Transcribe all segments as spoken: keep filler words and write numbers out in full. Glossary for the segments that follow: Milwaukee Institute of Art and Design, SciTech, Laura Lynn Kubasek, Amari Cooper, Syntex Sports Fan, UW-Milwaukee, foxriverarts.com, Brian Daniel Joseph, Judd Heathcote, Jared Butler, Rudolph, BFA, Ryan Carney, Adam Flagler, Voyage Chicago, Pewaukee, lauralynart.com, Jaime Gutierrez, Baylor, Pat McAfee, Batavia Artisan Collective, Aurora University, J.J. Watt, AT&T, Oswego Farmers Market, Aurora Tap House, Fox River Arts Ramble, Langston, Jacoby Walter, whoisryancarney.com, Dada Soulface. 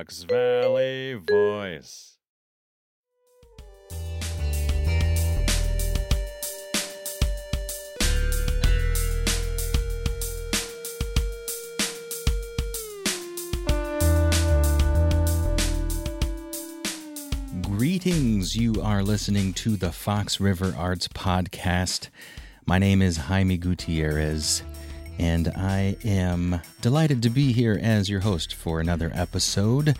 Fox Valley Voice. Greetings, you are listening to the Fox River Arts Podcast. My name is Jaime Gutierrez, and I am delighted to be here as your host for another episode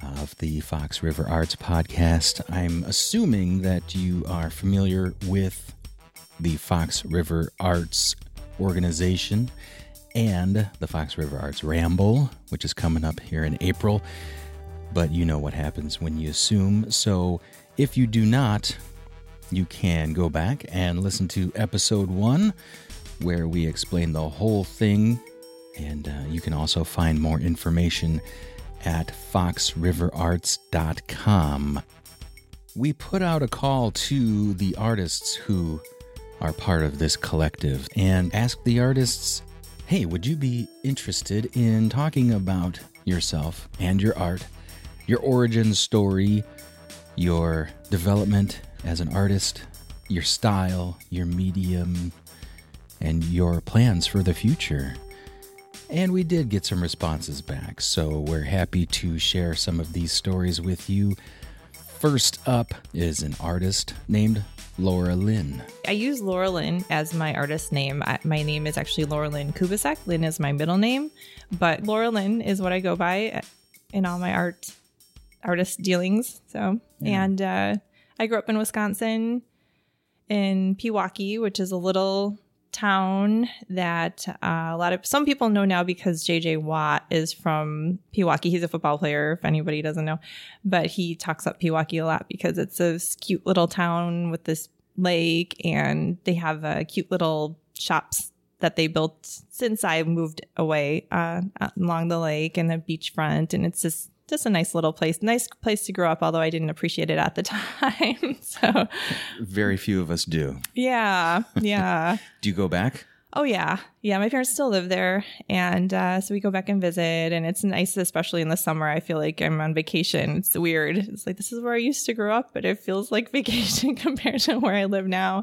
of the Fox River Arts Podcast. I'm assuming that you are familiar with the Fox River Arts organization and the Fox River Arts Ramble, which is coming up here in April. But you know what happens when you assume. So if you do not, you can go back and listen to episode one, where we explain the whole thing. And uh, you can also find more information at fox river arts dot com. We put out a call to the artists who are part of this collective and asked the artists, hey, would you be interested in talking about yourself and your art, your origin story, your development as an artist, your style, your medium, and your plans for the future? And we did get some responses back, so we're happy to share some of these stories with you. First up is an artist named Laura Lynn. I use Laura Lynn as my artist name. I, my name is actually Laura Lynn Kubasek. Lynn is my middle name, but Laura Lynn is what I go by in all my art artist dealings. So, yeah. and uh, I grew up in Wisconsin, in Pewaukee, which is a little town that uh, a lot of some people know now because J J. Watt is from Pewaukee. He's a football player, if anybody doesn't know, but he talks up Pewaukee a lot because it's this cute little town with this lake, and they have uh, cute little shops that they built since I moved away uh, along the lake and the beachfront. And it's just, just a nice little place, nice place to grow up, although I didn't appreciate it at the time. So very few of us do. Yeah. Yeah. Do you go back? Oh, yeah. Yeah. My parents still live there. And uh, so we go back and visit. And it's nice, especially in the summer. I feel like I'm on vacation. It's weird. It's like, this is where I used to grow up, but it feels like vacation compared to where I live now.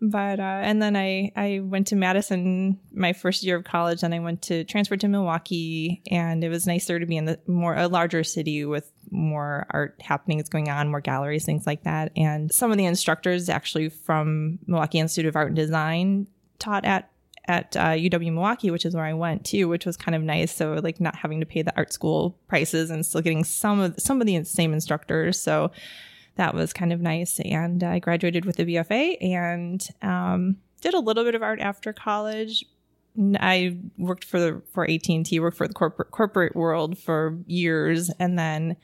But, uh, and then I, I went to Madison my first year of college, and I went to transfer to Milwaukee, and it was nicer to be in the more, a larger city with more art happenings going on, more galleries, things like that. And some of the instructors actually from Milwaukee Institute of Art and Design taught at, at, uh, U W-Milwaukee, which is where I went to, which was kind of nice. So like not having to pay the art school prices and still getting some of, some of the same instructors. So that was kind of nice. And I graduated with a B F A and um, did a little bit of art after college. I worked for the for A T and T, worked for the corporate corporate world for years. And then...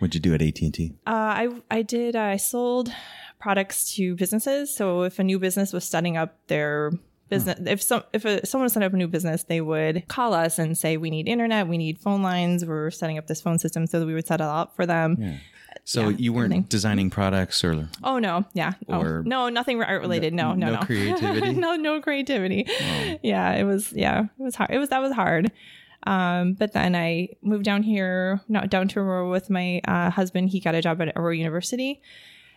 What'd you do at A T and T? Uh, I, I did... I uh, sold products to businesses. So if a new business was setting up their... business. Huh. If some if a, someone set up a new business, they would call us and say, we need internet, we need phone lines, we're setting up this phone system, so that we would set it up for them. Yeah. So yeah, you weren't everything. Designing products or... Oh, no. Yeah. Or oh, no, nothing art related. No, no, no. No creativity? no, no creativity. Oh. Yeah, it was, yeah, it was hard. It was, that was hard. Um, but then I moved down here, not down to Aurora with my uh, husband. He got a job at Aurora University.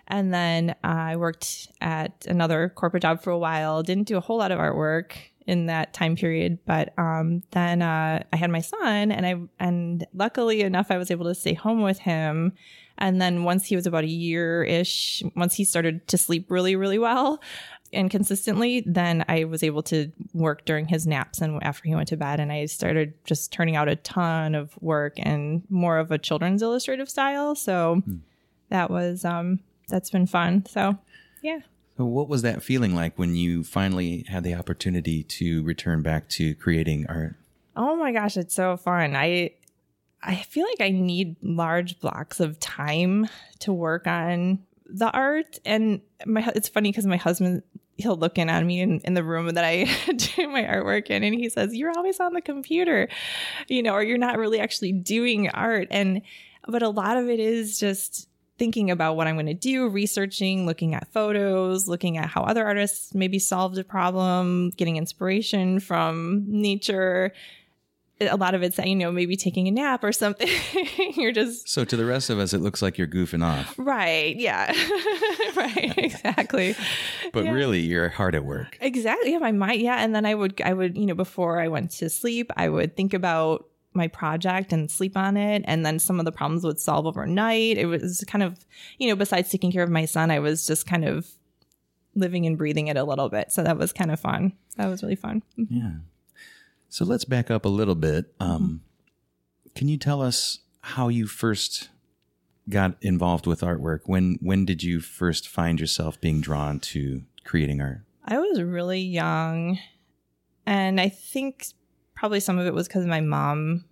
And then uh, I worked at another corporate job for a while. Didn't do a whole lot of artwork in that time period. But um, then uh, I had my son, and I and luckily enough, I was able to stay home with him. And then once he was about a year-ish, once he started to sleep really, really well and consistently, then I was able to work during his naps and after he went to bed. And I started just turning out a ton of work and more of a children's illustrative style. So mm. that was... um. That's been fun. So, yeah. So what was that feeling like when you finally had the opportunity to return back to creating art? Oh my gosh, it's so fun. I I feel like I need large blocks of time to work on the art. And my it's funny because my husband, he'll look in on me in, in the room that I do my artwork in, and he says, you're always on the computer, you know, or you're not really actually doing art. And but a lot of it is just... thinking about what I'm going to do, researching, looking at photos, looking at how other artists maybe solved a problem, getting inspiration from nature. a lot of it's that, you know, maybe taking a nap or something. You're just... So to the rest of us, it looks like you're goofing off. Right. Yeah. Right. Exactly. But yeah. Really, you're hard at work. Exactly. Yeah, my mind. Yeah. And then I would, I would, you know, before I went to sleep, I would think about my project and sleep on it. And then some of the problems would solve overnight. It was kind of, you know, besides taking care of my son, I was just kind of living and breathing it a little bit. So that was kind of fun. That was really fun. Yeah. So let's back up a little bit. Um, mm-hmm. Can you tell us how you first got involved with artwork? When when did you first find yourself being drawn to creating art? I was really young. And I think probably some of it was because my mom,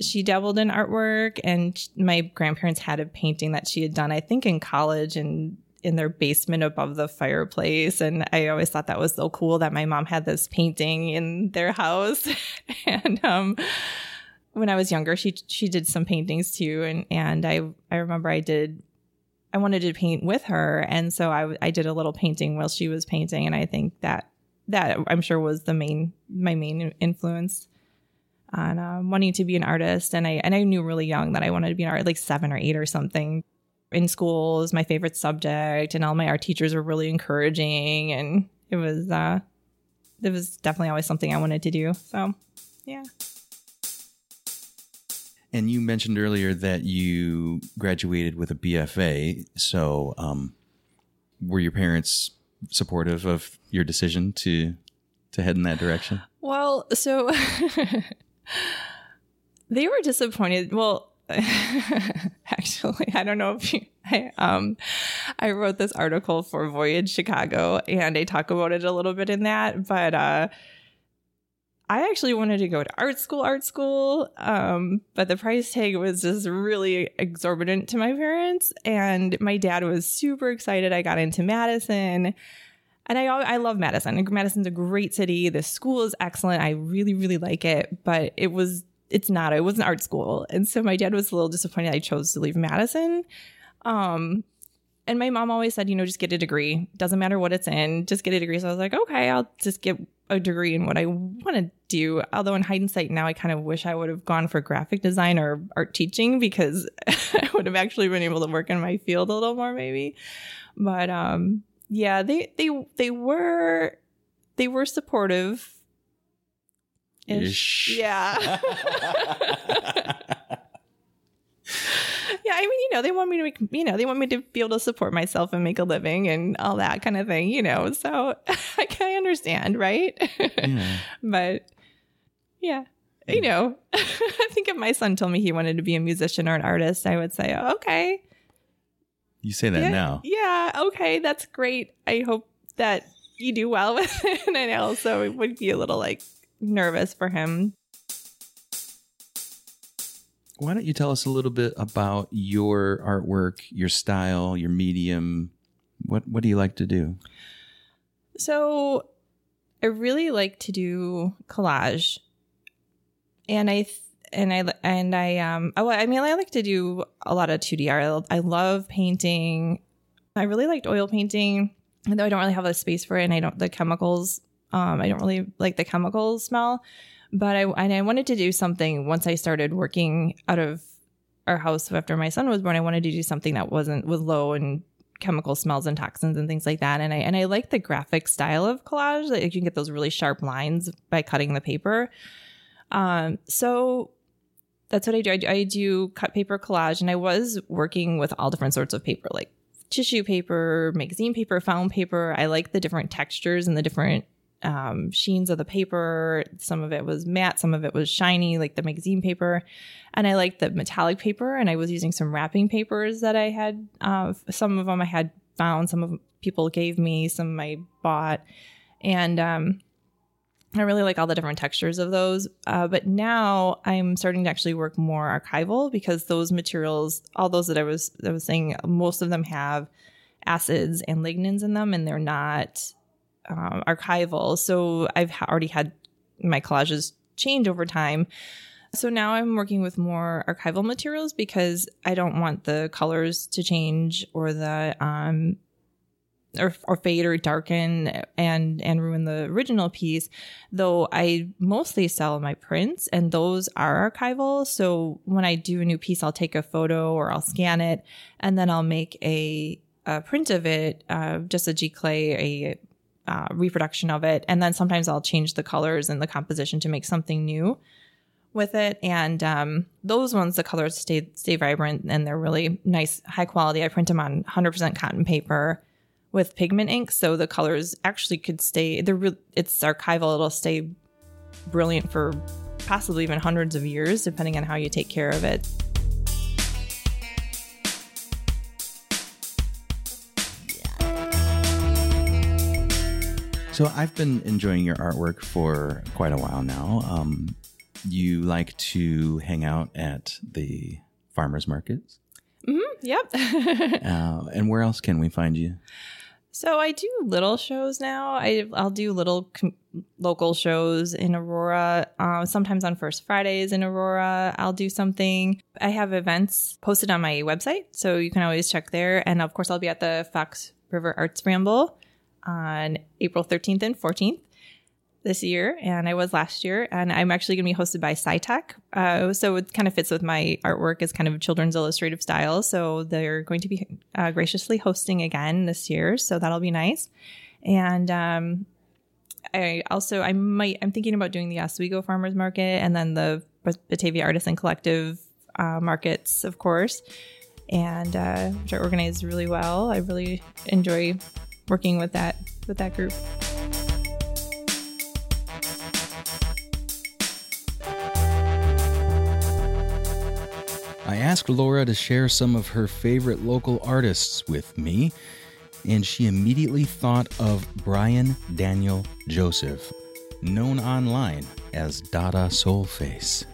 she dabbled in artwork. And my grandparents had a painting that she had done, I think, in college and in their basement above the fireplace. And I always thought that was so cool that my mom had this painting in their house. And um, when I was younger, she she did some paintings too. And, and I, I remember I did, I wanted to paint with her. And so I, I did a little painting while she was painting. And I think that, that I'm sure was the main, my main influence on um, wanting to be an artist. And I, and I knew really young that I wanted to be an artist, like seven or eight or something. In school is my favorite subject, and all my art teachers were really encouraging, and it was uh, it was definitely always something I wanted to do. So, yeah. And you mentioned earlier that you graduated with a B F A. So, um, were your parents supportive of your decision to to head in that direction? Well, so they were disappointed. Well. Actually, I don't know if you, I, um, I wrote this article for Voyage Chicago, and I talk about it a little bit in that, but uh, I actually wanted to go to art school, art school, um, but the price tag was just really exorbitant to my parents, and my dad was super excited I got into Madison. And I I love Madison. Madison's a great city. The school is excellent. I really, really like it, but it was It's not, it wasn't art school. And so my dad was a little disappointed I chose to leave Madison. Um, and my mom always said, you know, just get a degree. Doesn't matter what it's in, just get a degree. So I was like, okay, I'll just get a degree in what I want to do. Although in hindsight now, I kind of wish I would have gone for graphic design or art teaching, because I would have actually been able to work in my field a little more maybe. But um, yeah, they, they, they were, they were supportive. Ish. Yeah. Yeah, I mean, you know, they want me to make, you know, they want me to be able to support myself and make a living and all that kind of thing, you know. So I kind of understand, right? Yeah. But yeah, yeah, you know, I think if my son told me he wanted to be a musician or an artist, I would say, oh, okay. You say that yeah, now. Yeah. Okay. That's great. I hope that you do well with it. And I also it would be a little like, nervous for him. Why don't you tell us a little bit about your artwork, your style, your medium? What what do you like to do? So I really like to do collage. And I th- and I and I um oh, I mean I like to do a lot of two D art. I love painting. I really liked oil painting, although I don't really have a space for it, and I don't the chemicals Um, I don't really like the chemical smell, but I and I wanted to do something once I started working out of our house after my son was born. I wanted to do something that wasn't was low in chemical smells and toxins and things like that. And I and I like the graphic style of collage. Like you can get those really sharp lines by cutting the paper. Um, so that's what I do. I, I do cut paper collage, and I was working with all different sorts of paper, like tissue paper, magazine paper, found paper. I like the different textures and the different Um, sheens of the paper. Some of it was matte, some of it was shiny, like the magazine paper. And I liked the metallic paper, and I was using some wrapping papers that I had. Uh, some of them I had found, some of people gave me, some I bought. And um, I really like all the different textures of those. Uh, but now I'm starting to actually work more archival, because those materials, all those that I was, I was saying, most of them have acids and lignins in them, and they're not... Um, archival. So I've ha- already had my collages change over time. So now I'm working with more archival materials, because I don't want the colors to change or the um, or, or fade or darken and and ruin the original piece, though I mostly sell my prints, and those are archival. So when I do a new piece, I'll take a photo or I'll scan it, and then I'll make a, a print of it, uh, just a G-clay, a uh, reproduction of it. And then sometimes I'll change the colors and the composition to make something new with it. And um, those ones, the colors stay stay vibrant, and they're really nice, high quality. I print them on one hundred percent cotton paper with pigment ink, so the colors actually could stay. They're re- it's archival. It'll stay brilliant for possibly even hundreds of years, depending on how you take care of it. So I've been enjoying your artwork for quite a while now. Um, you like to hang out at the farmers markets? Mm-hmm, yep. uh, and where else can we find you? So I do little shows now. I, I'll do little com- local shows in Aurora, uh, sometimes on First Fridays in Aurora. I'll do something. I have events posted on my website, so you can always check there. And of course, I'll be at the Fox River Arts Ramble on April thirteenth and fourteenth this year, and I was last year, and I'm actually going to be hosted by SciTech. Uh, so it kind of fits with my artwork as kind of a children's illustrative style. So they're going to be uh, graciously hosting again this year, so that'll be nice. And um, I also I might I'm thinking about doing the Oswego Farmers Market and then the Batavia Artisan Collective uh, markets, of course, and uh, which are organized really well. I really enjoy working with that with that group. I asked Laura to share some of her favorite local artists with me, and she immediately thought of Brian Daniel Joseph, known online as Dada Soulface.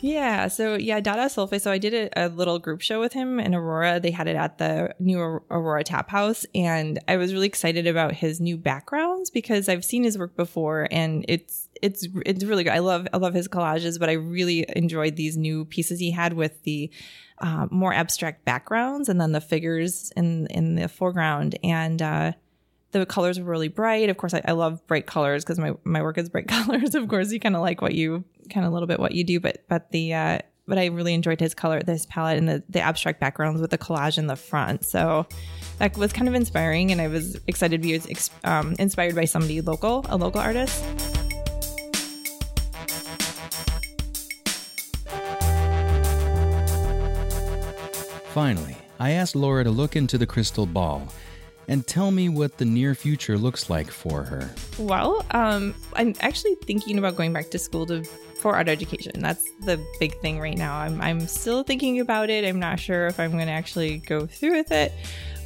Yeah, so yeah, Dada Soulface. So I did a, a little group show with him in Aurora. They had it at the new Aurora Tap House, and I was really excited about his new backgrounds because I've seen his work before, and it's It's it's really good. I love I love his collages, but I really enjoyed these new pieces he had with the uh, more abstract backgrounds and then the figures in in the foreground. And uh, the colors were really bright. Of course, I, I love bright colors because my, my work is bright colors. Of course, you kind of like what you kind of a little bit what you do, but but the uh, but I really enjoyed his color, this palette, and the, the abstract backgrounds with the collage in the front. So that was kind of inspiring, and I was excited to be um, inspired by somebody local, a local artist. Finally, I asked Laura to look into the crystal ball and tell me what the near future looks like for her. Well, um, I'm actually thinking about going back to school to for art education. That's the big thing right now. I'm I'm still thinking about it. I'm not sure if I'm going to actually go through with it,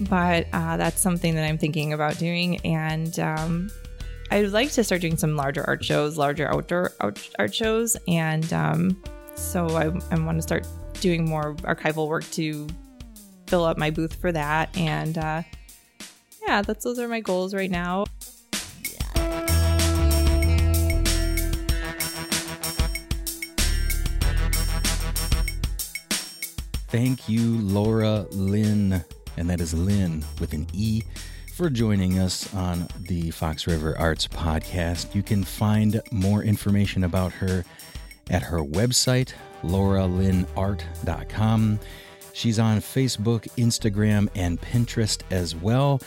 but uh, that's something that I'm thinking about doing. And um, I'd like to start doing some larger art shows, larger outdoor art, art shows. And um, so I, I want to start doing more archival work to fill up my booth for that. And uh, yeah, that's those are my goals right now. Thank you, Laura Lynn, and that is Lynn with an E, for joining us on the Fox River Arts Podcast. You can find more information about her at her website, laura lynn art dot com. She's on Facebook, Instagram, and Pinterest as well,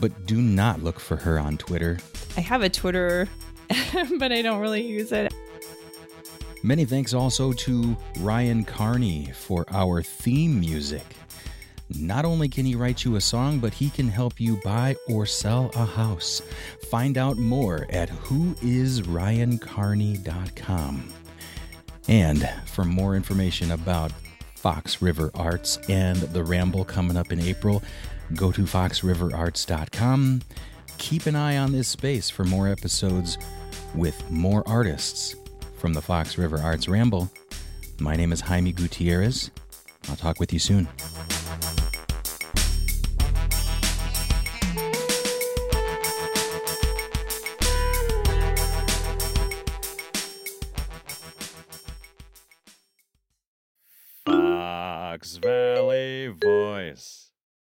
but do not look for her on Twitter. I have a Twitter, but I don't really use it. Many thanks also to Ryan Carney for our theme music. Not only can he write you a song, but he can help you buy or sell a house. Find out more at who is ryan carney dot com. And for more information about Fox River Arts and the Ramble coming up in April, go to fox river arts dot com. Keep an eye on this space for more episodes with more artists from the Fox River Arts Ramble. My name is Jaime Gutierrez. I'll talk with you soon. Valley Voice.